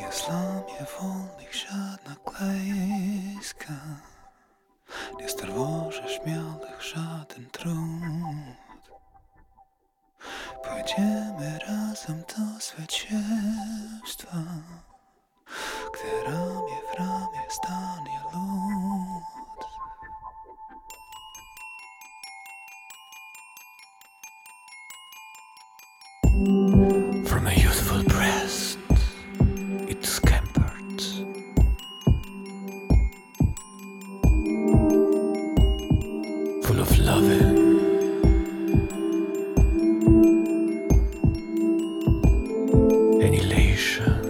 Nie złamię wolnych żadna klejska, nie strwoży śmiałych żaden trud. Pójdziemy razem do zwycięstwa, gdy ramię w ramię stanie lud. From a youthful breast it scampered, full of loving, an elation,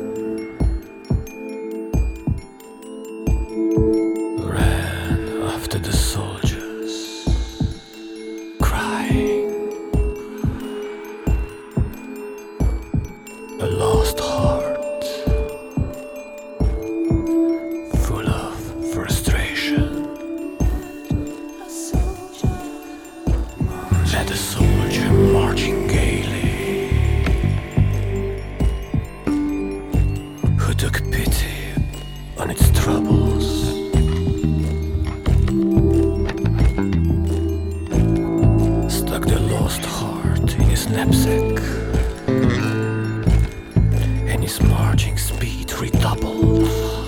ran after the soldiers, crying a lost heart. The soldier marching gaily, who took pity on its troubles, stuck the lost heart in his knapsack, and his marching speed redoubled.